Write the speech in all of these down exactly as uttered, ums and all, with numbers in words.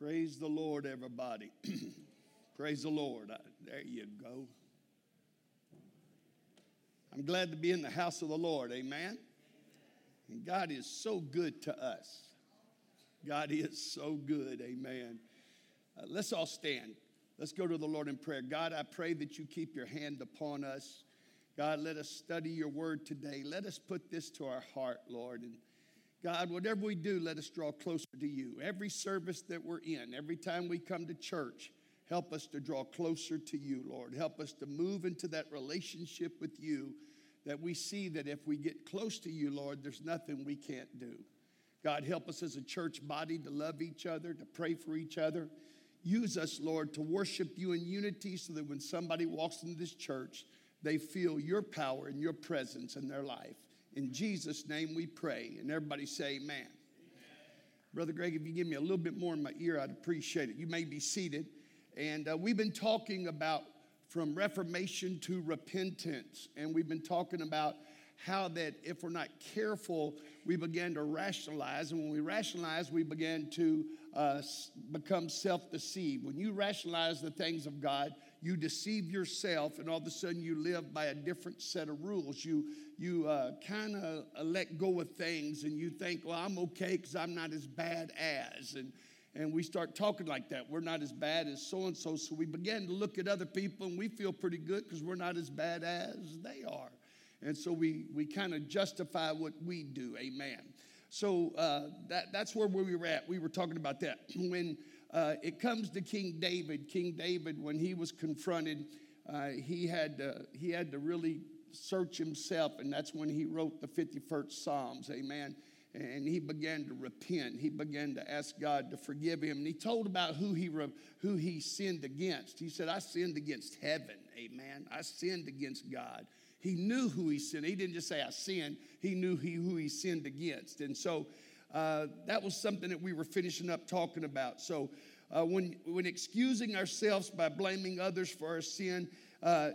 Praise the Lord, everybody. Praise the Lord. I, there you go. I'm glad to be in the house of the Lord. Amen. And God is so good to us. God is so good. Amen. Uh, let's all stand. Let's go to the Lord in prayer. God, I pray that you keep your hand upon us. God, let us study your word today. Let us put this to our heart, Lord. And God, whatever we do, let us draw closer to you. Every service that we're in, every time we come to church, help us to draw closer to you, Lord. Help us to move into that relationship with you, that we see that if we get close to you, Lord, there's nothing we can't do. God, help us as a church body to love each other, to pray for each other. Use us, Lord, to worship you in unity so that when somebody walks into this church, they feel your power and your presence in their life. In Jesus' name we pray. And everybody say amen. Amen. Brother Greg, if you give me a little bit more in my ear, I'd appreciate it. You may be seated. And uh, we've been talking about from reformation to repentance. And we've been talking about how that if we're not careful, we begin to rationalize. And when we rationalize, we begin to uh, become self-deceived. When you rationalize the things of God, you deceive yourself, and all of a sudden you live by a different set of rules. You you uh, kind of let go of things, and you think, well, I'm okay because I'm not as bad as. And, and we start talking like that. We're not as bad as so-and-so. So we begin to look at other people, and we feel pretty good because we're not as bad as they are. And so we, we kind of justify what we do. Amen. So uh, that, that's where we were at. We were talking about that. When Uh, it comes to King David. King David, when he was confronted, uh, he had to, he had to really search himself, and that's when he wrote the fifty-first Psalms, amen, and he began to repent. He began to ask God to forgive him, and he told about who he, re- who he sinned against. He said, I sinned against heaven, amen. I sinned against God. He knew who he sinned. He didn't just say, I sinned. He knew he, who he sinned against, and so Uh, that was something that we were finishing up talking about. So uh, when, when excusing ourselves by blaming others for our sin, uh,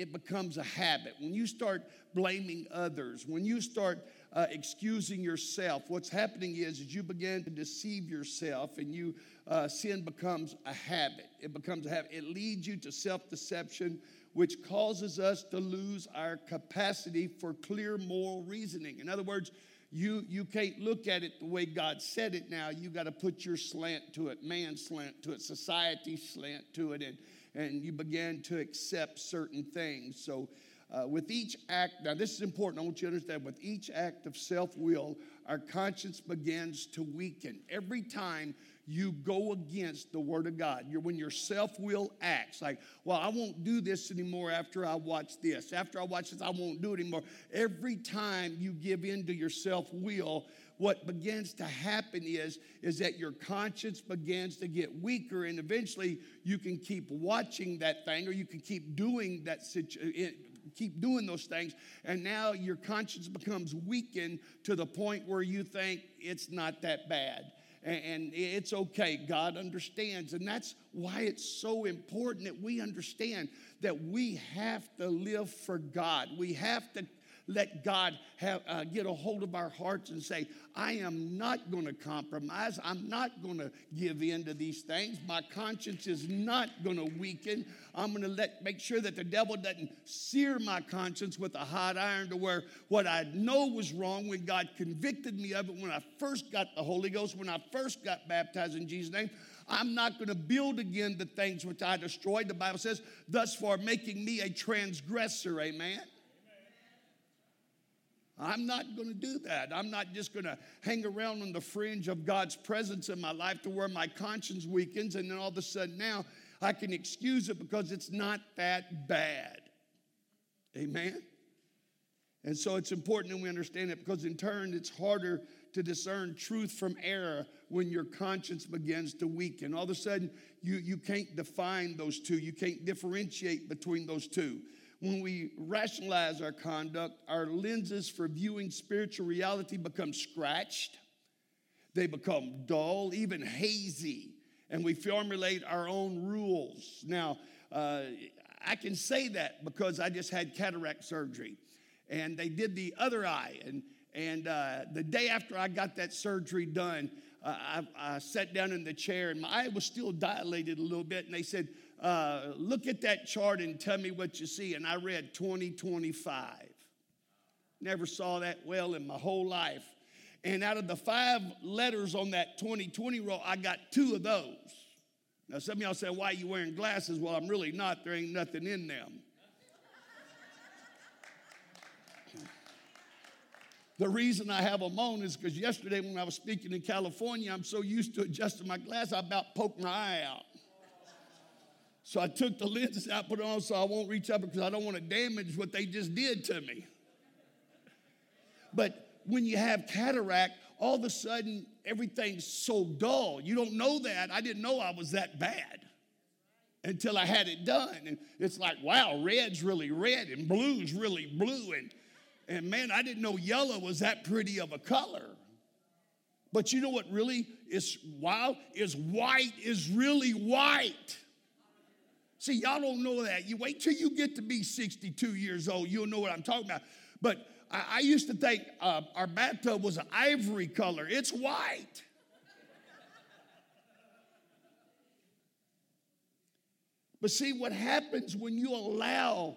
it becomes a habit. When you start blaming others, when you start uh, excusing yourself, what's happening is, is you begin to deceive yourself, and you uh, sin becomes a habit. It becomes a habit. It leads you to self-deception, which causes us to lose our capacity for clear moral reasoning. In other words, You you can't look at it the way God said it now. You got to put your slant to it, man's slant to it, society's slant to it, and, and you begin to accept certain things. So uh, with each act, now this is important, I want you to understand, with each act of self-will, our conscience begins to weaken. Every time you go against the Word of God, you're, when your self-will acts, like, well, I won't do this anymore after I watch this. After I watch this, I won't do it anymore. Every time you give in to your self-will, what begins to happen is, is that your conscience begins to get weaker, and eventually you can keep watching that thing, or you can keep doing that situation. Keep doing those things, and now your conscience becomes weakened to the point where you think it's not that bad, and, and it's okay. God understands, and that's why it's so important that we understand that we have to live for God. We have to let God have, uh, get a hold of our hearts and say, I am not going to compromise. I'm not going to give in to these things. My conscience is not going to weaken. I'm going to let make sure that the devil doesn't sear my conscience with a hot iron to where what I know was wrong when God convicted me of it when I first got the Holy Ghost, when I first got baptized in Jesus' name. I'm not going to build again the things which I destroyed. The Bible says, thus far making me a transgressor, amen. I'm not going to do that. I'm not just going to hang around on the fringe of God's presence in my life to where my conscience weakens, and then all of a sudden now I can excuse it because it's not that bad. Amen? And so it's important that we understand it, because in turn it's harder to discern truth from error when your conscience begins to weaken. All of a sudden you, you can't define those two. You can't differentiate between those two. When we rationalize our conduct, our lenses for viewing spiritual reality become scratched. They become dull, even hazy, and we formulate our own rules. Now, uh, I can say that because I just had cataract surgery, and they did the other eye. And, and uh, the day after I got that surgery done, I, I sat down in the chair, and my eye was still dilated a little bit, and they said, uh, look at that chart and tell me what you see. And I read twenty twenty-five. Never saw that well in my whole life. And out of the five letters on that twenty twenty roll, I got two of those. Now, some of y'all say, why are you wearing glasses? Well, I'm really not. There ain't nothing in them. The reason I have them on is because yesterday when I was speaking in California, I'm so used to adjusting my glass, I about poked my eye out. So I took the lenses out, put it on so I won't reach up because I don't want to damage what they just did to me. But when you have cataract, all of a sudden everything's so dull. You don't know that. I didn't know I was that bad until I had it done. And it's like, wow, red's really red and blue's really blue. And And man, I didn't know yellow was that pretty of a color. But you know what really is wild? Is white is really white. See, y'all don't know that. You wait till you get to be sixty-two years old, you'll know what I'm talking about. But I, I used to think uh, our bathtub was an ivory color. It's white. But see, what happens when you allow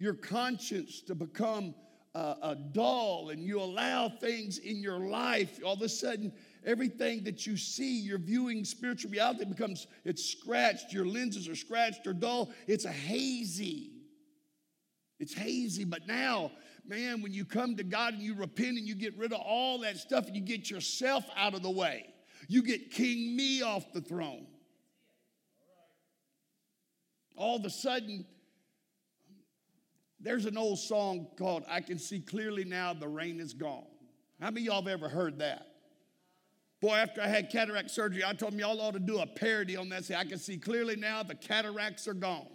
your conscience to become Uh, a dull, and you allow things in your life, all of a sudden everything that you see, you're viewing spiritual reality becomes, it's scratched, your lenses are scratched or dull, it's a hazy. It's hazy, but now, man, when you come to God and you repent and you get rid of all that stuff and you get yourself out of the way, you get King Me off the throne. All of a sudden, there's an old song called, I Can See Clearly Now, The Rain Is Gone. How many of y'all have ever heard that? Boy, after I had cataract surgery, I told them y'all ought to do a parody on that. Say, I can see clearly now, the cataracts are gone.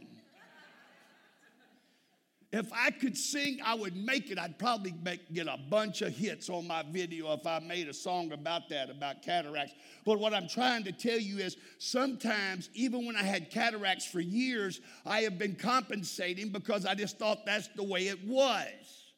If I could sing, I would make it. I'd probably make, get a bunch of hits on my video if I made a song about that, about cataracts. But what I'm trying to tell you is sometimes, even when I had cataracts for years, I have been compensating because I just thought that's the way it was.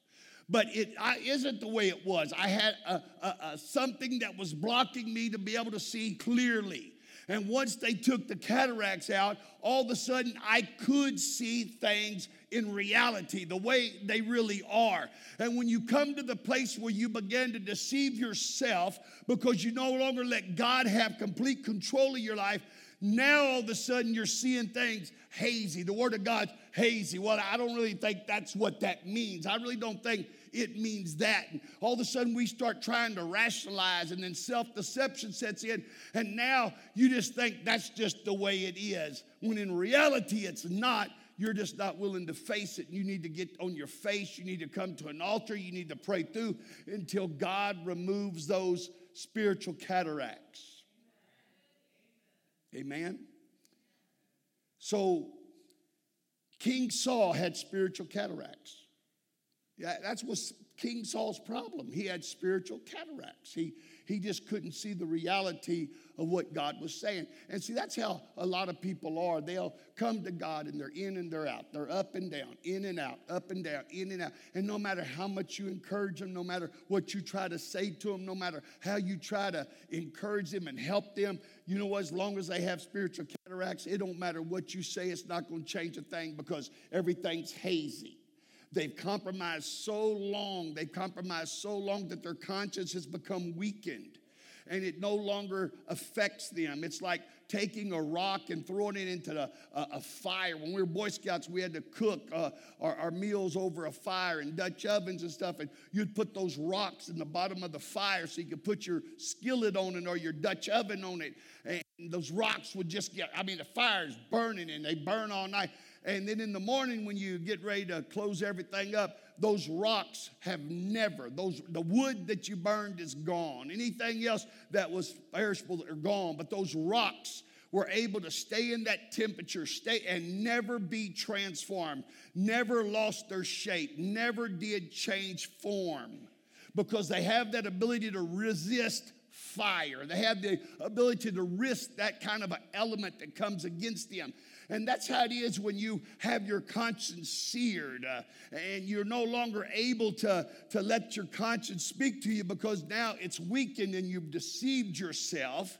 But it I, isn't the way it was. I had a, a, a something that was blocking me to be able to see clearly. And once they took the cataracts out, all of a sudden I could see things in reality, the way they really are. And when you come to the place where you begin to deceive yourself because you no longer let God have complete control of your life, now all of a sudden you're seeing things hazy. The Word of God's hazy. Well, I don't really think that's what that means. I really don't think it means that. And all of a sudden we start trying to rationalize, and then self-deception sets in, and now you just think that's just the way it is, when in reality it's not. You're just not willing to face it. You need to get on your face. You need to come to an altar. You need to pray through until God removes those spiritual cataracts. Amen? So King Saul had spiritual cataracts. Yeah, that's what King Saul's problem. He had spiritual cataracts. He he just couldn't see the reality of what God was saying. And see, that's how a lot of people are. They'll come to God and they're in and they're out. They're up and down, in and out, up and down, in and out. And no matter how much you encourage them, no matter what you try to say to them, no matter how you try to encourage them and help them, you know what? As long as they have spiritual cataracts, it don't matter what you say. It's not going to change a thing because everything's hazy. They've compromised so long, they've compromised so long that their conscience has become weakened and it no longer affects them. It's like taking a rock and throwing it into the, uh, a fire. When we were Boy Scouts, we had to cook uh, our, our meals over a fire in Dutch ovens and stuff, and you'd put those rocks in the bottom of the fire so you could put your skillet on it or your Dutch oven on it, and those rocks would just get, I mean, the fire's burning and they burn all night. And then in the morning when you get ready to close everything up, those rocks have never, those the wood that you burned is gone. Anything else that was perishable are gone. But those rocks were able to stay in that temperature, stay and never be transformed, never lost their shape, never did change form. Because they have that ability to resist fire. They have the ability to resist that kind of an element that comes against them. And that's how it is when you have your conscience seared uh, and you're no longer able to, to let your conscience speak to you because now it's weakened and you've deceived yourself.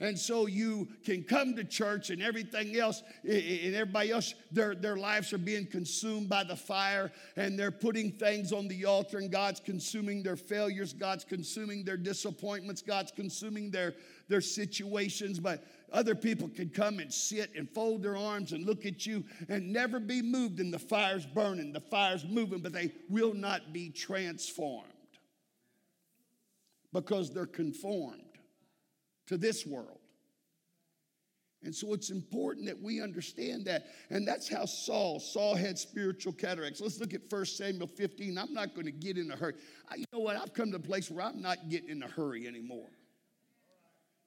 And so you can come to church and everything else, and everybody else, their, their lives are being consumed by the fire, and they're putting things on the altar, and God's consuming their failures, God's consuming their disappointments, God's consuming their, their situations. But other people can come and sit and fold their arms and look at you and never be moved, and the fire's burning, the fire's moving, but they will not be transformed because they're conformed to this world. And so it's important that we understand that. And that's how Saul, Saul had spiritual cataracts. Let's look at First Samuel fifteen. I'm not going to get in a hurry. I, you know what? I've come to a place where I'm not getting in a hurry anymore.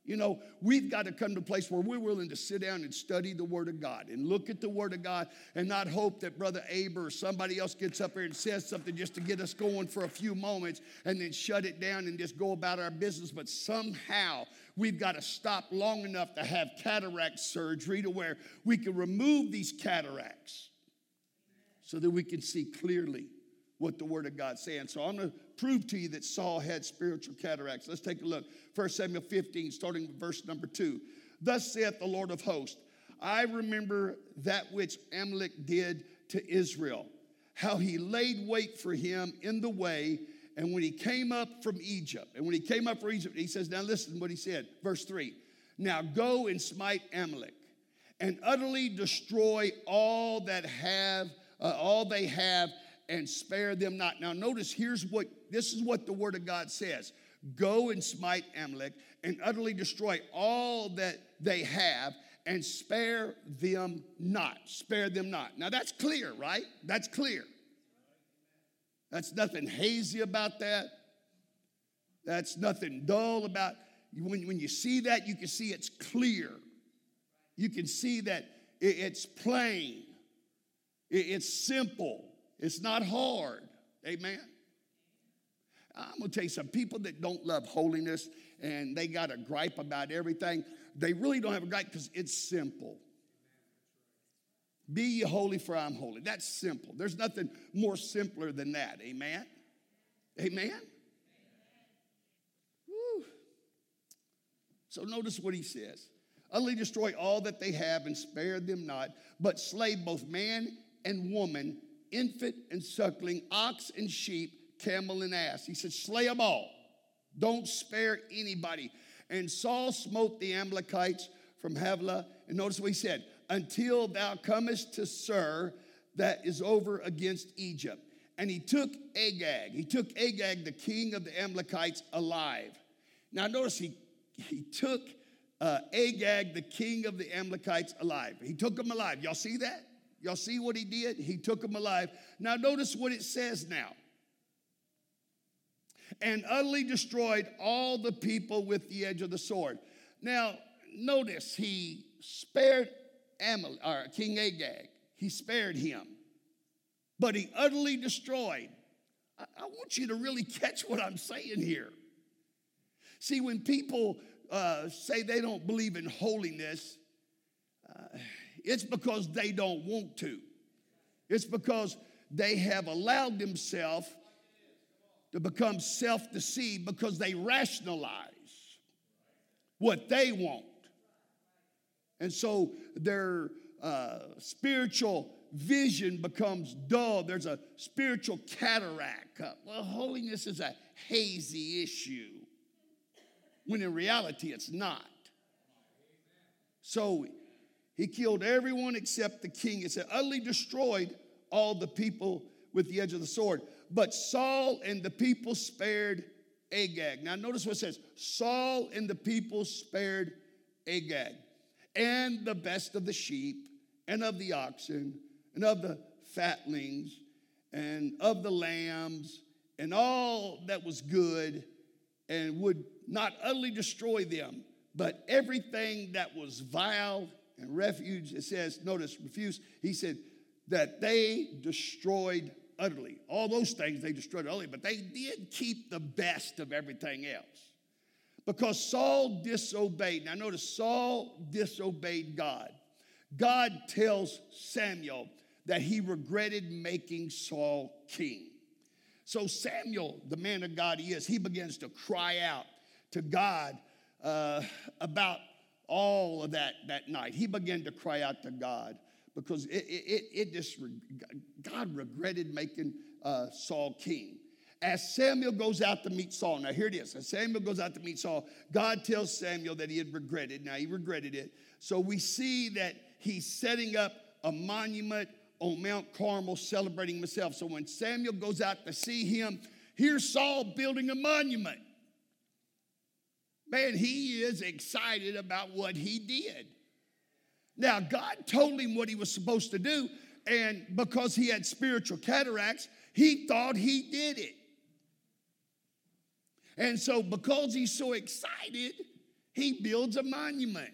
You know, we've got to come to a place where we're willing to sit down and study the Word of God and look at the Word of God and not hope that Brother Aber or somebody else gets up here and says something just to get us going for a few moments and then shut it down and just go about our business. But somehow we've got to stop long enough to have cataract surgery to where we can remove these cataracts so that we can see clearly what the Word of God's saying. So I'm going to prove to you that Saul had spiritual cataracts. Let's take a look. First Samuel fifteen, starting with verse number two. Thus saith the Lord of hosts, I remember that which Amalek did to Israel, how he laid wait for him in the way, and when he came up from Egypt. And when he came up from Egypt, he says, now listen what he said. Verse three, now go and smite Amalek, and utterly destroy all that have, uh, all they have, and spare them not. Now notice, here's what, this is what the Word of God says. Go and smite Amalek and utterly destroy all that they have and spare them not. Spare them not. Now that's clear, right? That's clear. That's nothing hazy about that. That's nothing dull about, when, when you see that, you can see it's clear. You can see that it, it's plain. It, it's simple. It's not hard. Amen. I'm going to tell you some people that don't love holiness and they got a gripe about everything. They really don't have a gripe because it's simple. Be ye holy for I'm holy. That's simple. There's nothing more simpler than that. Amen. Amen. Woo. So notice what he says. Utterly destroy all that they have and spare them not, but slay both man and woman, infant and suckling, ox and sheep, camel and ass. He said, slay them all. Don't spare anybody. And Saul smote the Amalekites from Havilah. And notice what he said, until thou comest to Sur, that is over against Egypt. And he took Agag. He took Agag, the king of the Amalekites, alive. Now notice he, he took uh, Agag, the king of the Amalekites, alive. He took him alive. Y'all see that? Y'all see what he did? He took them alive. Now notice what it says now. And utterly destroyed all the people with the edge of the sword. Now notice he spared Amal, or King Agag. He spared him. But he utterly destroyed. I, I want you to really catch what I'm saying here. See, when people uh, say they don't believe in holiness, uh, it's because they don't want to. It's because they have allowed themselves to become self-deceived because they rationalize what they want. And so their uh, spiritual vision becomes dull. There's a spiritual cataract. Well, holiness is a hazy issue, when in reality it's not. So he killed everyone except the king. It said, utterly destroyed all the people with the edge of the sword. But Saul and the people spared Agag. Now notice what it says. Saul and the people spared Agag, and the best of the sheep, and of the oxen, and of the fatlings, and of the lambs, and all that was good, and would not utterly destroy them, but everything that was vile and refuge, it says, notice, refuse. He said that they destroyed utterly. All those things they destroyed utterly, but they did keep the best of everything else. because Saul disobeyed. Now notice, Saul disobeyed God. God tells Samuel that he regretted making Saul king. So Samuel, the man of God he is, he begins to cry out to God uh, about all of that that night. He began to cry out to God because it, it, it just, God regretted making uh, Saul king. As Samuel goes out to meet Saul, now here it is. As Samuel goes out to meet Saul, God tells Samuel that he had regretted. Now he regretted it. So we see that he's setting up a monument on Mount Carmel celebrating himself. So when Samuel goes out to see him, here's Saul building a monument. Man, he is excited about what he did. Now, God told him what he was supposed to do, and because he had spiritual cataracts, he thought he did it. And so because he's so excited, he builds a monument.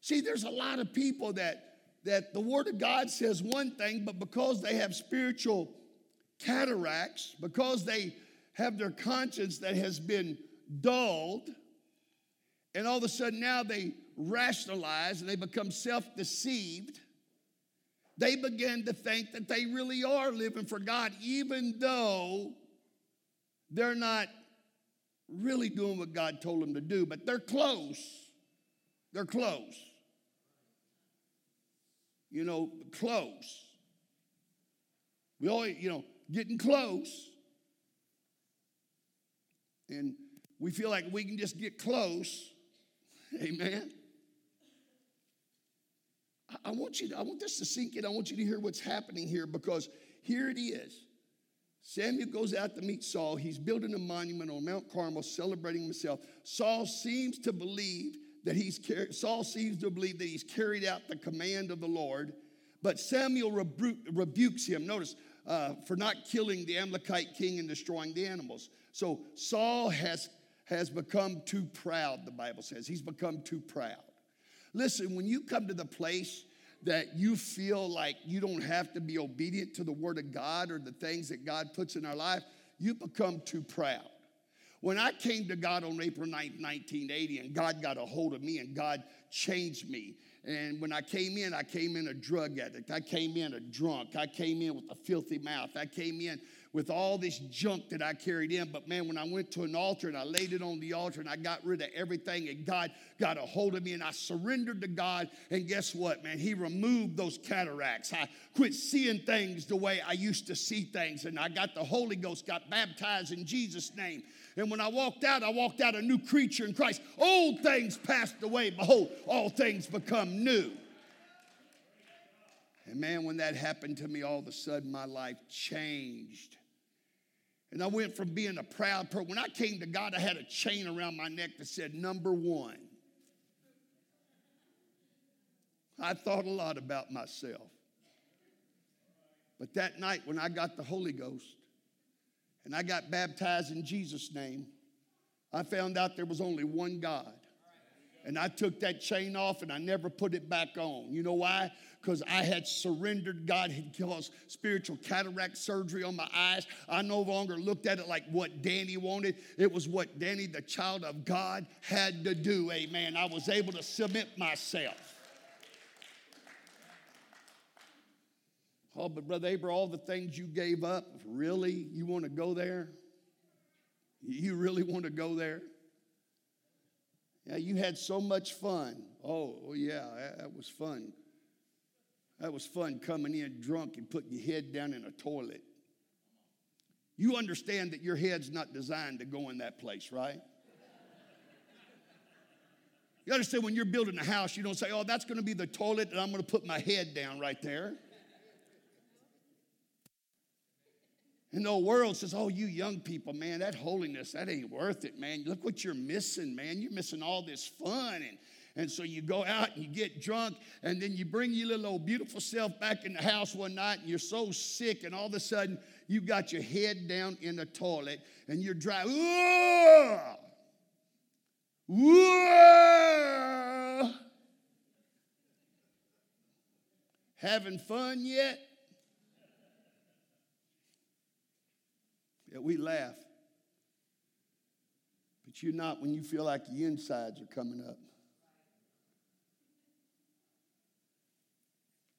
See, there's a lot of people that, that the Word of God says one thing, but because they have spiritual cataracts, because they have their conscience that has been dulled, and all of a sudden now they rationalize and they become self-deceived. They begin to think that they really are living for God, even though they're not really doing what God told them to do, but they're close. They're close. You know, close. We always, you know, getting close. And we feel like we can just get close. Amen. I want you to, I want this to sink in. I want you to hear what's happening here, because here it is. Samuel goes out to meet Saul. He's building a monument on Mount Carmel, celebrating himself. Saul seems to believe that he's Saul seems to believe that he's carried out the command of the Lord, but Samuel rebu- rebukes him. Notice uh, for not killing the Amalekite king and destroying the animals. So Saul has has become too proud, the Bible says. He's become too proud. Listen, when you come to the place that you feel like you don't have to be obedient to the Word of God or the things that God puts in our life, you become too proud. When I came to God on April ninth, nineteen eighty, and God got a hold of me and God changed me. And when I came in, I came in a drug addict. I came in a drunk. I came in with a filthy mouth. I came in with all this junk that I carried in. But man, when I went to an altar and I laid it on the altar and I got rid of everything and God got a hold of me and I surrendered to God. And guess what, man? He removed those cataracts. I quit seeing things the way I used to see things. And I got the Holy Ghost, got baptized in Jesus' name. And when I walked out, I walked out a new creature in Christ. Old things passed away. Behold, all things become new. And man, when that happened to me, all of a sudden my life changed. And I went from being a proud person. When I came to God, I had a chain around my neck that said, number one. I thought a lot about myself. But that night when I got the Holy Ghost and I got baptized in Jesus' name, I found out there was only one God. And I took that chain off and I never put it back on. You know why? Because I had surrendered. God had caused spiritual cataract surgery on my eyes. I no longer looked at it like what Danny wanted. It was what Danny, the child of God, had to do. Amen. I was able to submit myself. Oh, but Brother Abram, all the things you gave up, really? You want to go there? You really want to go there? Yeah, you had so much fun. Oh, yeah, that, that was fun. That was fun coming in drunk and putting your head down in a toilet. You understand that your head's not designed to go in that place, right? You understand when you're building a house, you don't say, oh, that's going to be the toilet and I'm going to put my head down right there. And the world says, oh, you young people, man, that holiness, that ain't worth it, man. Look what you're missing, man. You're missing all this fun. And, and so you go out and you get drunk, and then you bring your little old beautiful self back in the house one night, and you're so sick, and all of a sudden you got your head down in the toilet, and you're dry. Ooh! Ooh! Having fun yet? Yeah, we laugh. But you're not when you feel like the insides are coming up.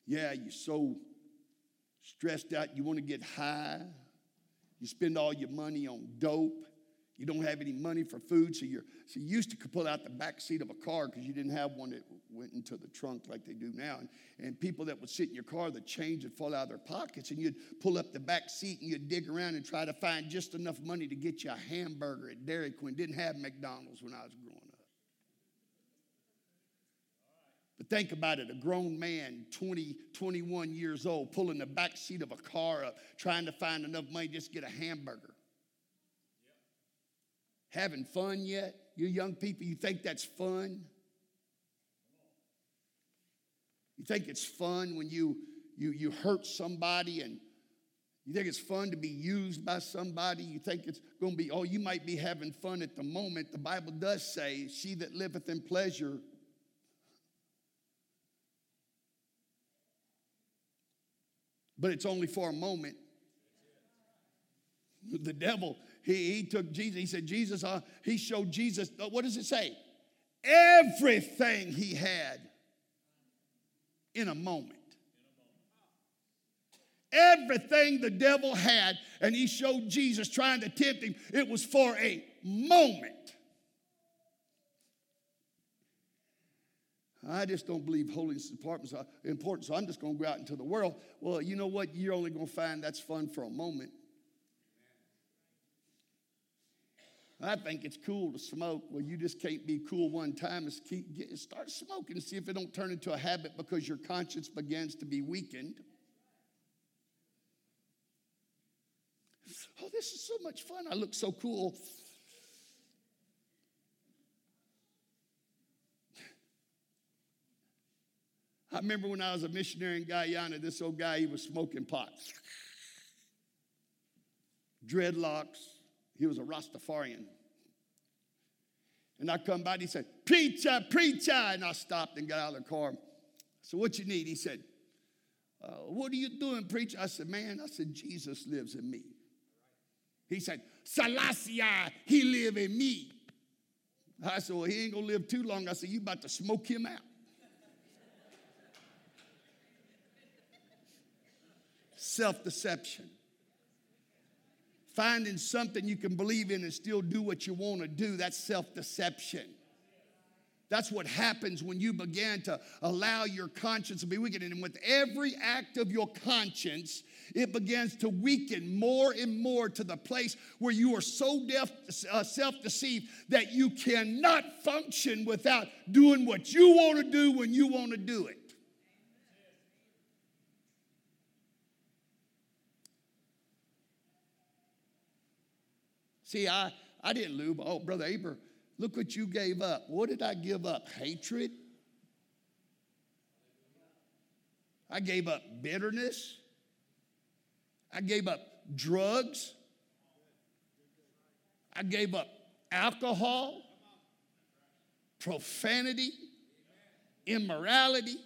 Yeah, you're so stressed out, you want to get high. You spend all your money on dope. You don't have any money for food, so you're so you used to pull out the back seat of a car because you didn't have one that went into the trunk like they do now. And, and people that would sit in your car, the change would fall out of their pockets, and you'd pull up the back seat and you'd dig around and try to find just enough money to get you a hamburger at Dairy Queen. Didn't have McDonald's when I was growing up. But think about it, a grown man, twenty, twenty-one years old, pulling the back seat of a car up, trying to find enough money just to get a hamburger. Yep. Having fun yet? You young people, you think that's fun? You think it's fun when you, you, you hurt somebody, and you think it's fun to be used by somebody? You think it's going to be, oh, you might be having fun at the moment. The Bible does say, she that liveth in pleasure . But it's only for a moment. The devil, he, he took Jesus. He said, Jesus, uh, he showed Jesus, uh, what does it say? Everything he had in a moment. Everything the devil had, and he showed Jesus trying to tempt him. It was for a moment. I just don't believe holiness is important, so I'm just going to go out into the world. Well, you know what? You're only going to find that's fun for a moment. I think it's cool to smoke. Well, you just can't be cool one time. Just keep getting, start smoking and see if it don't turn into a habit because your conscience begins to be weakened. Oh, this is so much fun. I look so cool. I remember when I was a missionary in Guyana, this old guy, he was smoking pot. Dreadlocks. He was a Rastafarian. And I come by and he said, preacher, preacher. And I stopped and got out of the car. So what you need? He said, uh, what are you doing, preacher? I said, man, I said, Jesus lives in me. He said, Selassie, he live in me. I said, well, he ain't going to live too long. I said, you about to smoke him out. Self-deception. Finding something you can believe in and still do what you want to do, that's self-deception. That's what happens when you begin to allow your conscience to be weakened. And with every act of your conscience, it begins to weaken more and more to the place where you are so deaf, uh, self-deceived that you cannot function without doing what you want to do when you want to do it. See, I, I didn't lose. Oh, Brother Aber, look what you gave up. What did I give up? Hatred? I gave up bitterness. I gave up drugs. I gave up alcohol, profanity, immorality.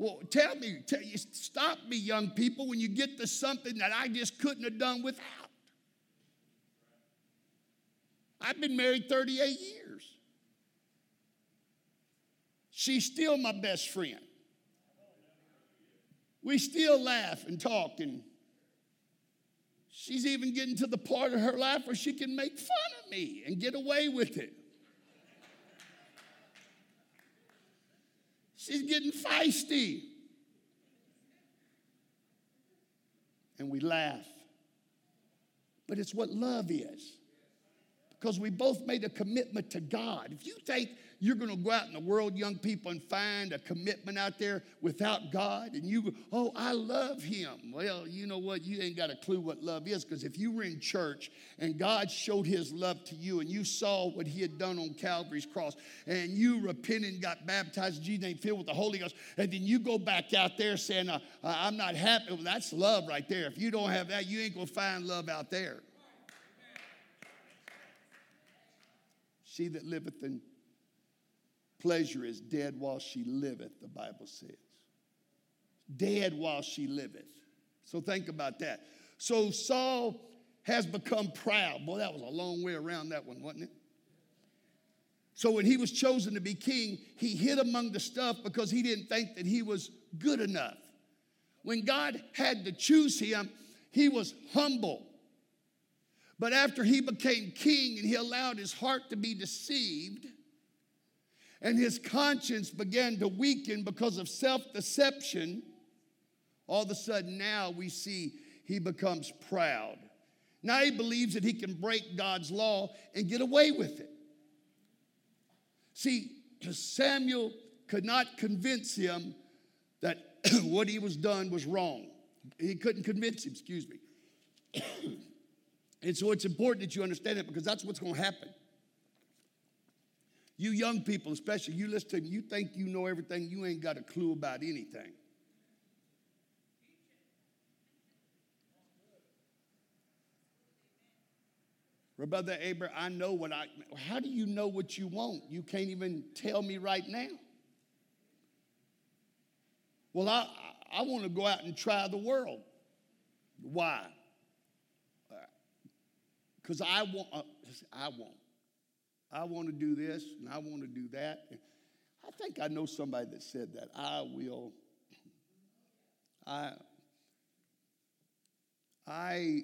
Well, tell me, tell you, stop me, young people, when you get to something that I just couldn't have done without. I've been married thirty-eight years. She's still my best friend. We still laugh and talk, and she's even getting to the part of her life where she can make fun of me and get away with it. She's getting feisty. And we laugh. But it's what love is. Because we both made a commitment to God. If you think you're going to go out in the world, young people, and find a commitment out there without God, and you go, oh, I love him. Well, you know what? You ain't got a clue what love is. Because if you were in church and God showed his love to you and you saw what he had done on Calvary's cross and you repented and got baptized in Jesus' name, filled with the Holy Ghost, and then you go back out there saying, uh, I'm not happy. Well, that's love right there. If you don't have that, you ain't going to find love out there. She that liveth in pleasure is dead while she liveth, the Bible says. Dead while she liveth. So think about that. So Saul has become proud. Boy, that was a long way around that one, wasn't it? So when he was chosen to be king, he hid among the stuff because he didn't think that he was good enough. When God had to choose him, he was humble. But after he became king and he allowed his heart to be deceived, and his conscience began to weaken because of self-deception, all of a sudden now we see he becomes proud. Now he believes that he can break God's law and get away with it. See, Samuel could not convince him that what he was done was wrong. He couldn't convince him, excuse me. And so it's important that you understand it, because that's what's going to happen. You young people, especially, you listen to me, you think you know everything, you ain't got a clue about anything. Brother Abraham, I know what I, how do you know what you want? You can't even tell me right now. Well, I, I want to go out and try the world. Why? Because I want, I want, I want to do this and I want to do that. I think I know somebody that said that. I will, I, I,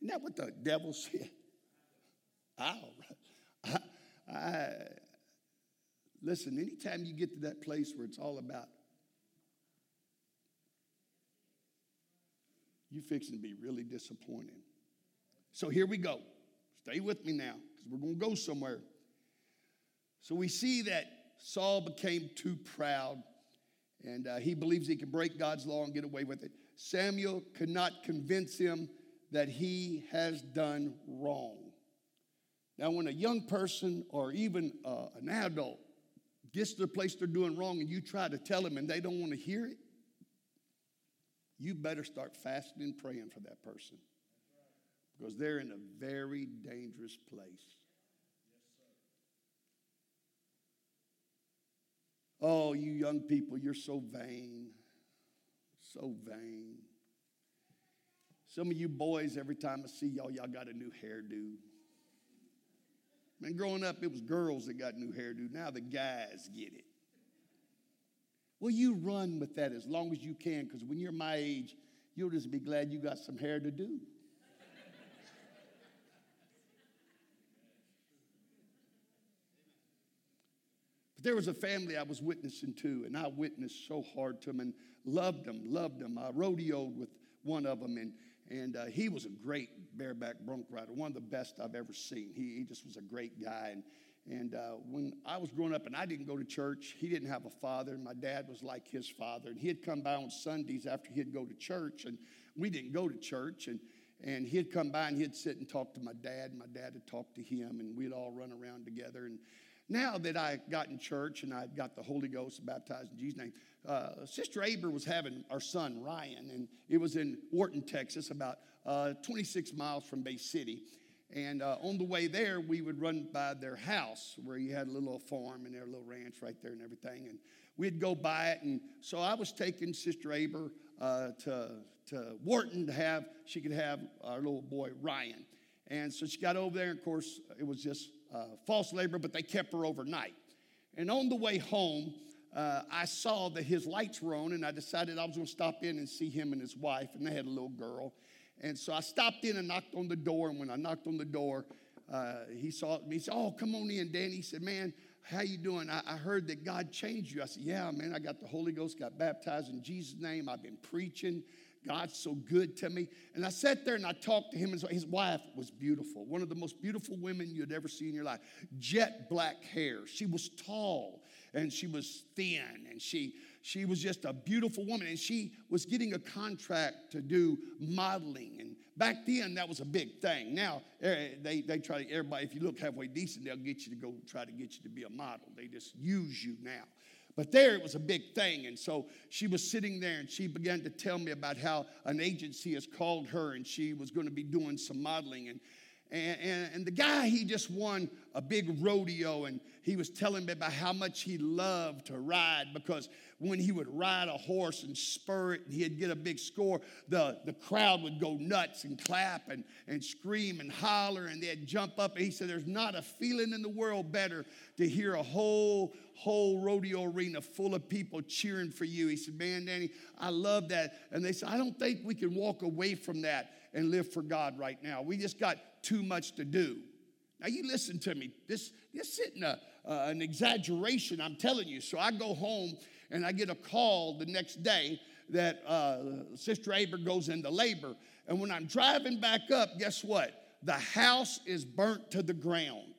Isn't that what the devil said? I, I, I, listen, anytime you get to that place where it's all about you, fixing to be really disappointed. So here we go. Stay with me now, because we're going to go somewhere. So we see that Saul became too proud, and uh, he believes he can break God's law and get away with it. Samuel could not convince him that he has done wrong. Now, when a young person or even uh, an adult gets to the place they're doing wrong and you try to tell them and they don't want to hear it, you better start fasting and praying for that person, because they're in a very dangerous place. Oh, you young people, you're so vain, so vain. Some of you boys, every time I see y'all, y'all got a new hairdo. Man, growing up, it was girls that got new hairdo. Now the guys get it. Well, you run with that as long as you can, because when you're my age, you'll just be glad you got some hair to do. But there was a family I was witnessing to, and I witnessed so hard to them and loved them, loved them. I rodeoed with one of them, and And uh, he was a great bareback bronc rider, one of the best I've ever seen. He, he just was a great guy. And, and uh, when I was growing up and I didn't go to church, he didn't have a father. My dad was like his father. And he'd come by on Sundays after he'd go to church. And we didn't go to church. And, and he'd come by and he'd sit and talk to my dad. And my dad would talk to him. And we'd all run around together. And now that I got in church and I got the Holy Ghost, baptized in Jesus' name, Uh, Sister Aber was having our son, Ryan, and it was in Wharton, Texas, about uh, twenty-six miles from Bay City. And uh, on the way there, we would run by their house where he had a little farm and their little ranch right there and everything. And we'd go by it. And so I was taking Sister Aber uh, to, to Wharton to have, she could have our little boy, Ryan. And so she got over there. And of course, it was just uh, false labor, but they kept her overnight. And on the way home, Uh, I saw that his lights were on, and I decided I was going to stop in and see him and his wife, and they had a little girl. And so I stopped in and knocked on the door, and when I knocked on the door, uh, he saw me. He said, "Oh, come on in, Danny." He said, "Man, how you doing? I, I heard that God changed you." I said, "Yeah, man, I got the Holy Ghost, got baptized in Jesus' name. I've been preaching. God's so good to me." And I sat there and I talked to him. And his wife was beautiful, one of the most beautiful women you'd ever see in your life. Jet black hair. She was tall and she was thin, and she she was just a beautiful woman. And she was getting a contract to do modeling. And back then, that was a big thing. Now they they try to, everybody, if you look halfway decent, they'll get you to go try to get you to be a model. They just use you now. But there, it was a big thing. And so she was sitting there, and she began to tell me about how an agency has called her, and she was going to be doing some modeling. And, And, and, and the guy, he just won a big rodeo, and he was telling me about how much he loved to ride, because when he would ride a horse and spur it and he'd get a big score, the, the crowd would go nuts and clap and, and scream and holler, and they'd jump up. And he said, there's not a feeling in the world better to hear a whole, whole rodeo arena full of people cheering for you. He said, man, Danny, I love that. And they said, I don't think we can walk away from that and live for God right now. We just got too much to do. Now, you listen to me. This, this isn't a, uh, an exaggeration, I'm telling you. So I go home, and I get a call the next day that uh, Sister Aber goes into labor. And when I'm driving back up, guess what? The house is burnt to the ground.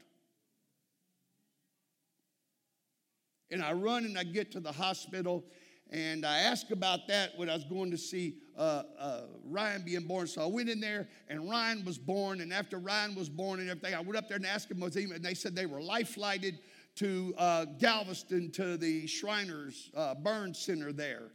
And I run, and I get to the hospital, and I asked about that when I was going to see uh, uh, Ryan being born. So I went in there, and Ryan was born. And after Ryan was born and everything, I went up there and asked them, and they said they were life-flighted to uh, Galveston, to the Shriners uh, Burn Center there.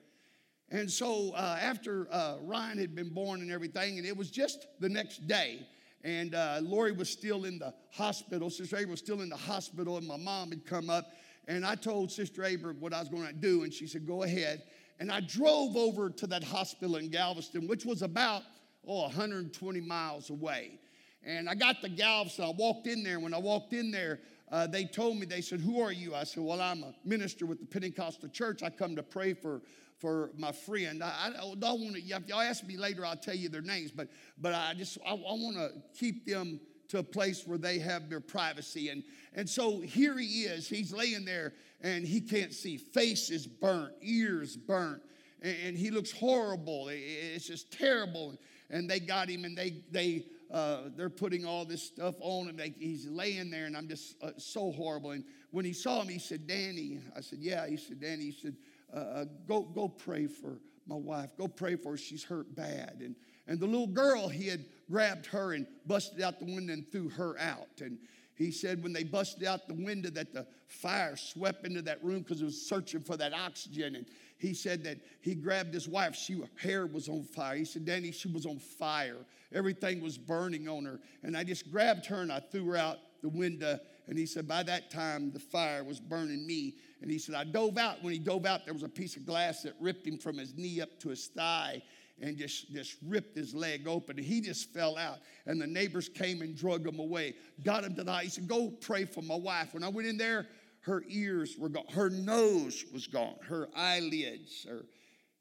And so uh, after uh, Ryan had been born and everything, and it was just the next day, and uh, Lori was still in the hospital. Sister Ava was still in the hospital, and my mom had come up. And I told Sister Aber what I was going to do, and she said, go ahead. And I drove over to that hospital in Galveston, which was about, oh, one hundred twenty miles away. And I got to Galveston. I walked in there. When I walked in there, uh, they told me, they said, who are you? I said, well, I'm a minister with the Pentecostal Church. I come to pray for, for my friend. I, I don't want to, y'all ask me later, I'll tell you their names. But, but I just, I, I want to keep them to a place where they have their privacy. And, and so here he is. He's laying there, and he can't see. Face is burnt, ears burnt, and, and he looks horrible. It's just terrible. And they got him, and they, they, uh, they're putting all this stuff on him. They, he's laying there, and I'm just uh, so horrible. And when he saw me, he said, Danny. I said, yeah. He said, Danny. He said, uh, go, go pray for my wife. Go pray for her. She's hurt bad. And, and the little girl, he had grabbed her and busted out the window and threw her out. And he said when they busted out the window that the fire swept into that room because it was searching for that oxygen. And he said that he grabbed his wife. She, her hair was on fire. He said, Danny, she was on fire. Everything was burning on her. And I just grabbed her and I threw her out the window. And he said, by that time, the fire was burning me. And he said, I dove out. When he dove out, there was a piece of glass that ripped him from his knee up to his thigh, and just, just ripped his leg open. And he just fell out. And the neighbors came and drug him away. Got him to the hospital. He said, go pray for my wife. When I went in there, her ears were gone. Her nose was gone. Her eyelids. Her,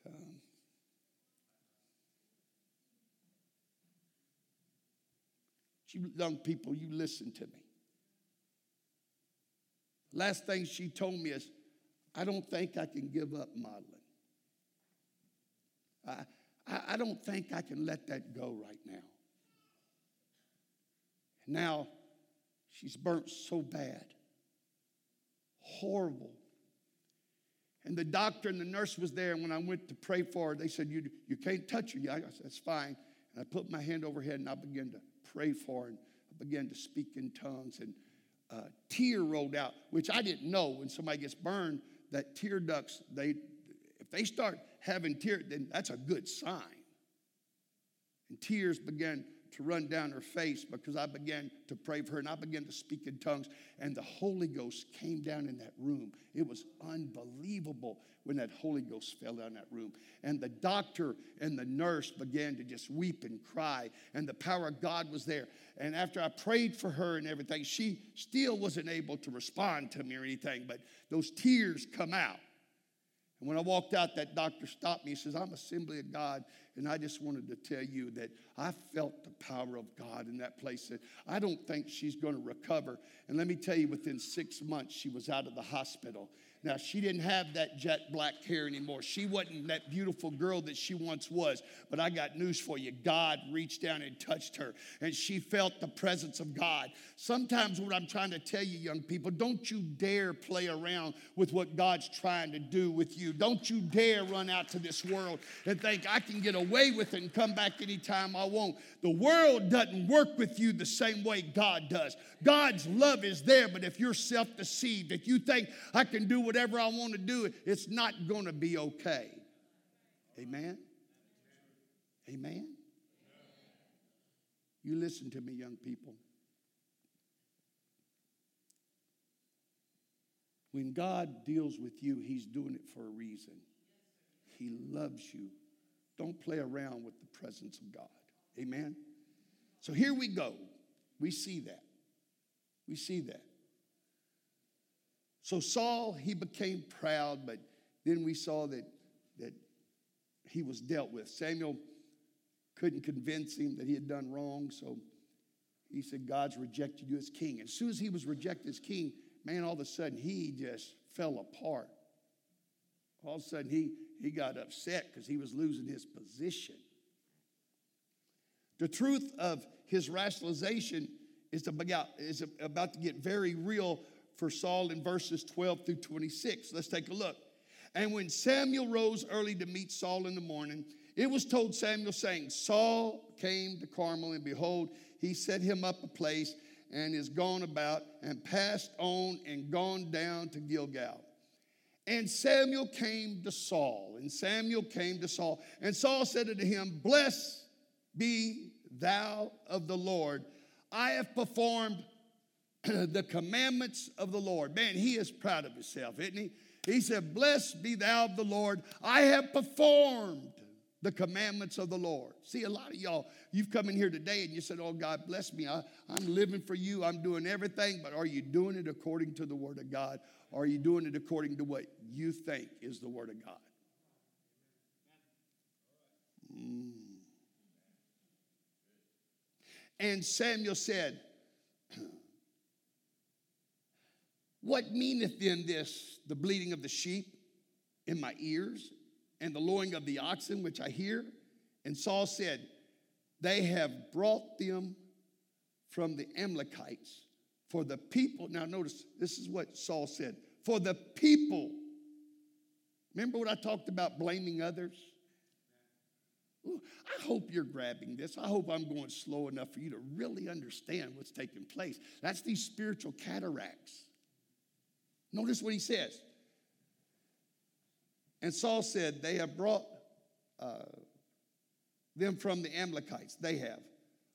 um, you young people, you listen to me. Last thing she told me is, I don't think I can give up modeling. I I don't think I can let that go right now. Now, she's burnt so bad. Horrible. And the doctor and the nurse was there, and when I went to pray for her, they said, you, you can't touch her. I said, that's fine. And I put my hand over her head, and I began to pray for her, and I began to speak in tongues, and a tear rolled out, which I didn't know. When somebody gets burned, that tear ducts, they if they start having tears, then that's a good sign. And tears began to run down her face because I began to pray for her, and I began to speak in tongues, and the Holy Ghost came down in that room. It was unbelievable when that Holy Ghost fell down that room. And the doctor and the nurse began to just weep and cry, and the power of God was there. And after I prayed for her and everything, she still wasn't able to respond to me or anything, but those tears come out. And when I walked out, that doctor stopped me. He says, I'm Assembly of God, and I just wanted to tell you that I felt the power of God in that place. That I don't think she's going to recover. And let me tell you, within six months, she was out of the hospital. Now, she didn't have that jet black hair anymore. She wasn't that beautiful girl that she once was. But I got news for you. God reached down and touched her, and she felt the presence of God. Sometimes what I'm trying to tell you, young people, don't you dare play around with what God's trying to do with you. Don't you dare run out to this world and think, I can get away with it and come back anytime I want. The world doesn't work with you the same way God does. God's love is there, but if you're self-deceived, if you think I can do whatever I want to do, it's not going to be okay. Amen? Amen? You listen to me, young people. When God deals with you, he's doing it for a reason. He loves you. Don't play around with the presence of God. Amen? So here we go. We see that. We see that. So Saul, he became proud, but then we saw that, that he was dealt with. Samuel couldn't convince him that he had done wrong, so he said, God's rejected you as king. As soon as he was rejected as king, man, all of a sudden, he just fell apart. All of a sudden, he, he got upset because he was losing his position. The truth of his rationalization is about, is about to get very real for Saul in verses twelve through twenty-six. Let's take a look. And when Samuel rose early to meet Saul in the morning, it was told Samuel, saying, Saul came to Carmel, and behold, he set him up a place, and is gone about, and passed on, and gone down to Gilgal. And Samuel came to Saul, and Samuel came to Saul. And Saul said unto him, Blessed be thou of the Lord. I have performed the commandments of the Lord. Man, he is proud of himself, isn't he? He said, Blessed be thou of the Lord. I have performed the commandments of the Lord. See, a lot of y'all, you've come in here today and you said, oh, God, bless me. I, I'm living for you. I'm doing everything. But are you doing it according to the word of God? Are you doing it according to what you think is the word of God? Mm. And Samuel said, What meaneth then this, the bleating of the sheep in my ears, and the lowing of the oxen which I hear? And Saul said, They have brought them from the Amalekites, for the people. Now notice, this is what Saul said. For the people. Remember what I talked about, blaming others? Ooh, I hope you're grabbing this. I hope I'm going slow enough for you to really understand what's taking place. That's these spiritual cataracts. Notice what he says. And Saul said, They have brought uh, them from the Amalekites. They have.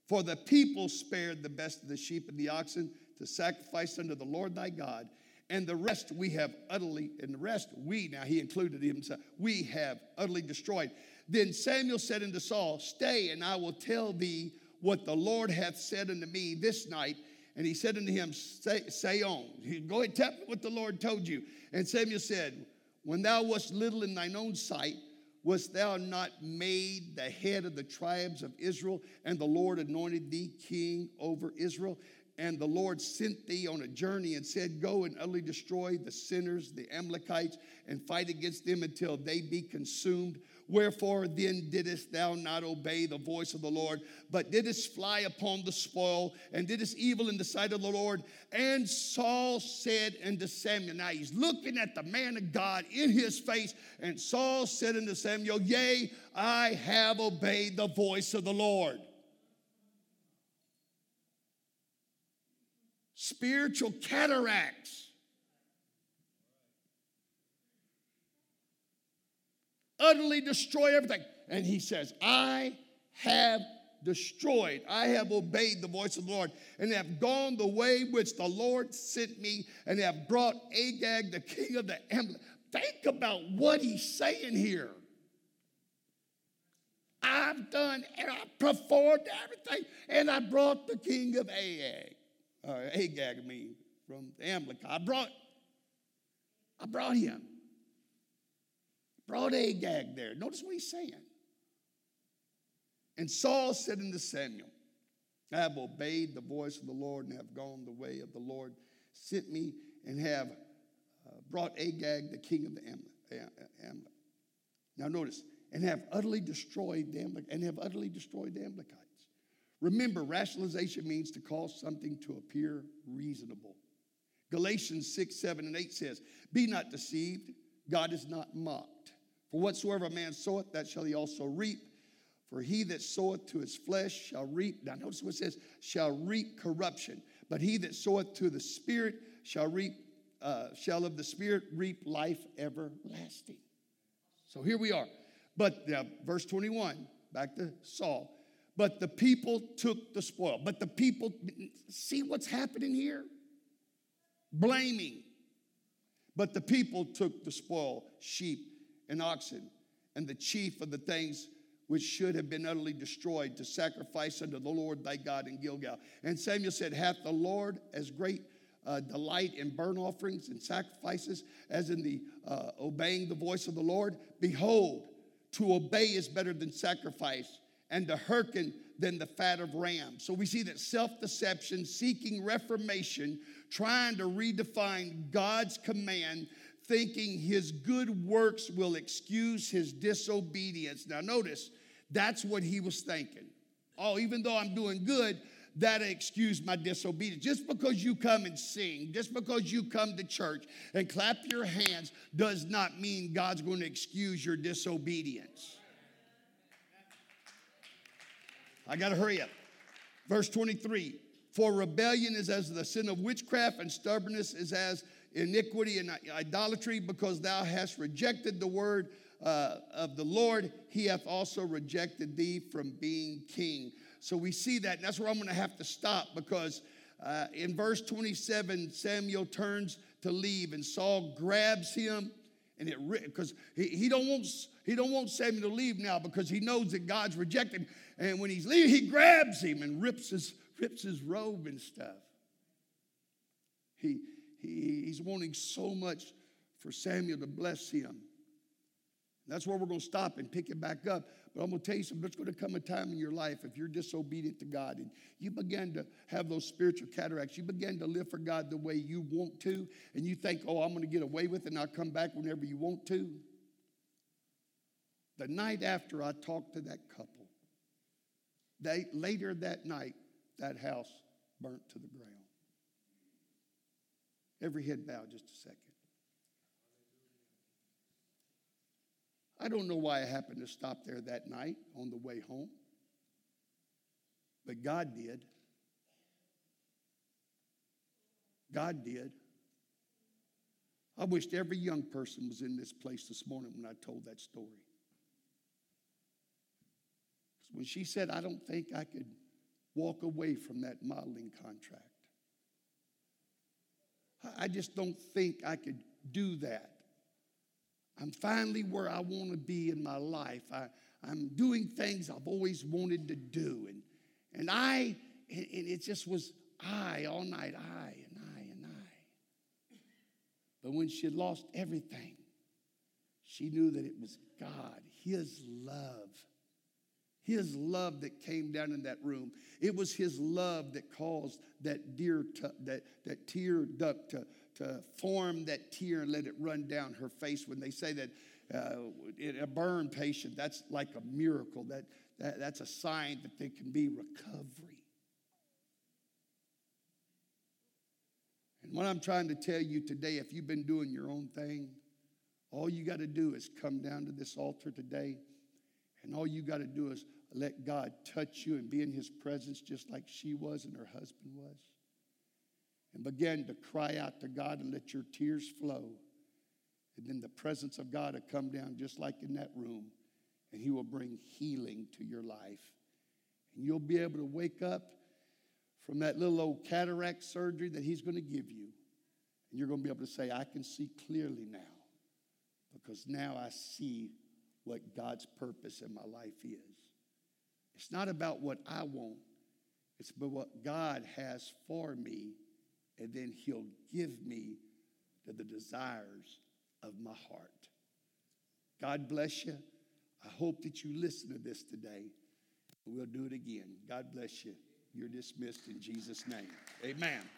For the people spared the best of the sheep and the oxen to sacrifice unto the Lord thy God. And the rest we have utterly, and the rest we, now he included himself, we have utterly destroyed. Then Samuel said unto Saul, Stay, and I will tell thee what the Lord hath said unto me this night. And he said unto him, Say, say on. He, Go ahead, tell me what the Lord told you. And Samuel said, When thou wast little in thine own sight, wast thou not made the head of the tribes of Israel? And the Lord anointed thee king over Israel. And the Lord sent thee on a journey and said, Go and utterly destroy the sinners, the Amalekites, and fight against them until they be consumed. Wherefore then didst thou not obey the voice of the Lord, but didst fly upon the spoil, and didst evil in the sight of the Lord? And Saul said unto Samuel, now he's looking at the man of God in his face, and Saul said unto Samuel, Yea, I have obeyed the voice of the Lord. Spiritual cataracts. Utterly destroy everything. And he says, I have destroyed, I have obeyed the voice of the Lord, and have gone the way which the Lord sent me, and have brought Agag, the king of the Amalekites. Think about what he's saying here. I've done, and I performed everything, and I brought the king of Agag, or Agag, I mean, from the Amalekites. I brought, I brought him. Brought Agag there. Notice what he's saying. And Saul said unto Samuel, I have obeyed the voice of the Lord, and have gone the way of the Lord sent me, and have uh, brought Agag, the king of the Amalekites. Now notice, and have utterly destroyed the Amalekites, and have utterly destroyed the Amalekites. Remember, rationalization means to cause something to appear reasonable. Galatians six, seven, and eight says, Be not deceived, God is not mocked. For whatsoever a man soweth, that shall he also reap. For he that soweth to his flesh shall reap, now notice what it says, shall reap corruption. But he that soweth to the Spirit shall reap, uh, shall of the Spirit reap life everlasting. So here we are. But uh, verse twenty-one, back to Saul. But the people took the spoil. But the people, see what's happening here? Blaming. But the people took the spoil, sheep and oxen, and the chief of the things which should have been utterly destroyed, to sacrifice unto the Lord thy God in Gilgal. And Samuel said, hath the Lord as great uh, delight in burnt offerings and sacrifices as in the uh, obeying the voice of the Lord? Behold, to obey is better than sacrifice, and to hearken than the fat of rams. So we see that self-deception, seeking reformation, trying to redefine God's command, thinking his good works will excuse his disobedience. Now notice, that's what he was thinking. Oh, even though I'm doing good, that'll excuse my disobedience. Just because you come and sing, just because you come to church and clap your hands does not mean God's going to excuse your disobedience. I got to hurry up. Verse twenty-three, for rebellion is as the sin of witchcraft, and stubbornness is as iniquity and idolatry, because thou hast rejected the word uh, of the Lord. He hath also rejected thee from being king. So we see that, and that's where I'm going to have to stop, because uh, in verse twenty-seven, Samuel turns to leave, and Saul grabs him, and it because he, he don't want he don't want Samuel to leave now, because he knows that God's rejected him. And when he's leaving, he grabs him and rips his rips his robe and stuff. He. He, he's wanting so much for Samuel to bless him. That's where we're going to stop and pick it back up. But I'm going to tell you something. There's going to come a time in your life, if you're disobedient to God and you begin to have those spiritual cataracts, you begin to live for God the way you want to, and you think, oh, I'm going to get away with it and I'll come back whenever you want to. The night after I talked to that couple, they, later that night, that house burnt to the ground. Every head bow just a second. I don't know why I happened to stop there that night on the way home, but God did. God did. I wished every young person was in this place this morning when I told that story. When she said, I don't think I could walk away from that modeling contract. I just don't think I could do that. I'm finally where I want to be in my life. I, I'm doing things I've always wanted to do. And and I, and, and it just was I all night, I and I and I. But when she lost everything, she knew that it was God, his love. His love that came down in that room. It was his love that caused that, dear t- that, that tear duct to, to form that tear and let it run down her face. When they say that uh, in a burn patient, that's like a miracle. That, that That's a sign that there can be recovery. And what I'm trying to tell you today, if you've been doing your own thing, all you got to do is come down to this altar today. And all you got to do is let God touch you and be in his presence just like she was and her husband was. And begin to cry out to God and let your tears flow. And then the presence of God will come down just like in that room. And he will bring healing to your life. And you'll be able to wake up from that little old cataract surgery that he's going to give you. And you're going to be able to say, I can see clearly now. Because now I see what God's purpose in my life is. It's not about what I want. It's about what God has for me. And then he'll give me to the desires of my heart. God bless you. I hope that you listen to this today. We'll do it again. God bless you. You're dismissed in Jesus' name. Amen.